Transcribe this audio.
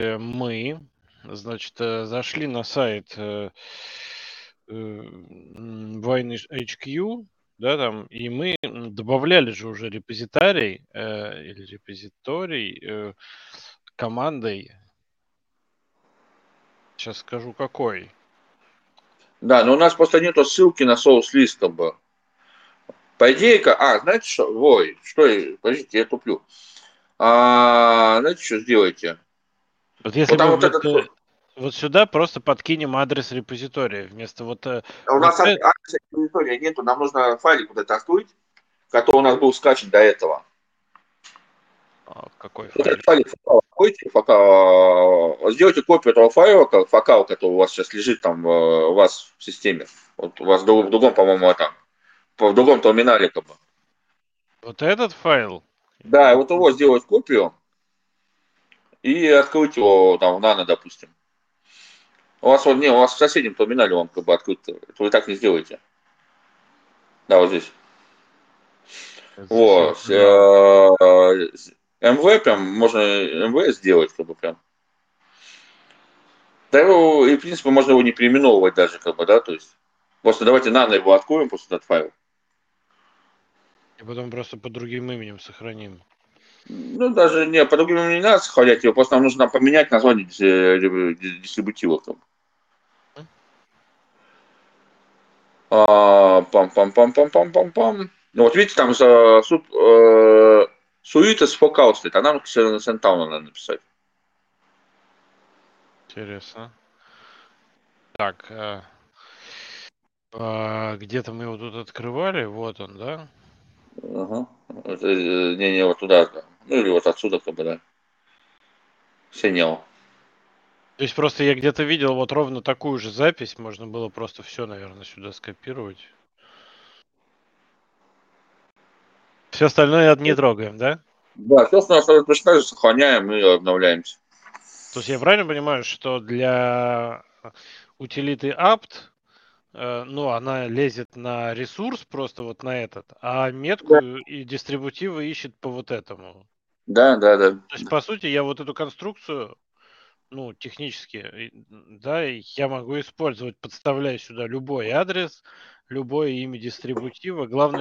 мы, значит, зашли на сайт Wine HQ, да, там, и мы добавляли же уже репозитарий или репозиторий командой. Сейчас скажу, какой. Да, но у нас просто нету ссылки на соус-лист, как бы. По идее, знаете что? Ой, что? Подождите, я туплю. Знаете, что сделаете? Вот если вот мы вот, вот сюда просто подкинем адрес репозитория вместо вот... У нас адреса репозитория нету, нам нужно файлик вот этот открыть, который у нас был скачан до этого. Какой файл? Вот этот файлик фокал. Сделайте копию этого файла, фокал, который у вас сейчас лежит там у вас в системе. Вот у вас в другом, по-моему, там, в другом терминале как бы. Вот этот файл? Да, вот его сделать копию. И открыть его там в нано, допустим. У вас вот не, у вас в соседнем терминале вам как бы открыть. Вы так не сделаете. Да, вот здесь. Вот. МВ прям можно МВ сделать, как бы прям. Да его, и в принципе можно его не переименовывать даже, как бы, да, то есть. Просто давайте нано его откроем, просто этот файл. И потом просто под другим именем сохраним. Ну, даже не, по другим не надо сохранять его, просто нам нужно поменять название дистрибутива. Пам-пам-пам-пам-пам-пам-пам. Ну, вот видите, там суита с фокал стоит, а нам Сентауна надо написать. Интересно. Так, где-то мы его тут открывали, вот он, да? Ага. Не, вот туда, да. Ну или вот отсюда, как бы, да. Синел. То есть просто я где-то видел вот ровно такую же запись, можно было просто все, наверное, сюда скопировать. Все остальное не трогаем, да? Да, все остальное точно сохраняем и обновляемся. То есть я правильно понимаю, что для утилиты apt, ну, она лезет на ресурс просто вот на этот, а метку да. И дистрибутивы ищет по вот этому. Да, да, да. То есть, по сути, я вот эту конструкцию, ну, технически, да, я могу использовать, подставляя сюда любой адрес, любое имя дистрибутива. Главное,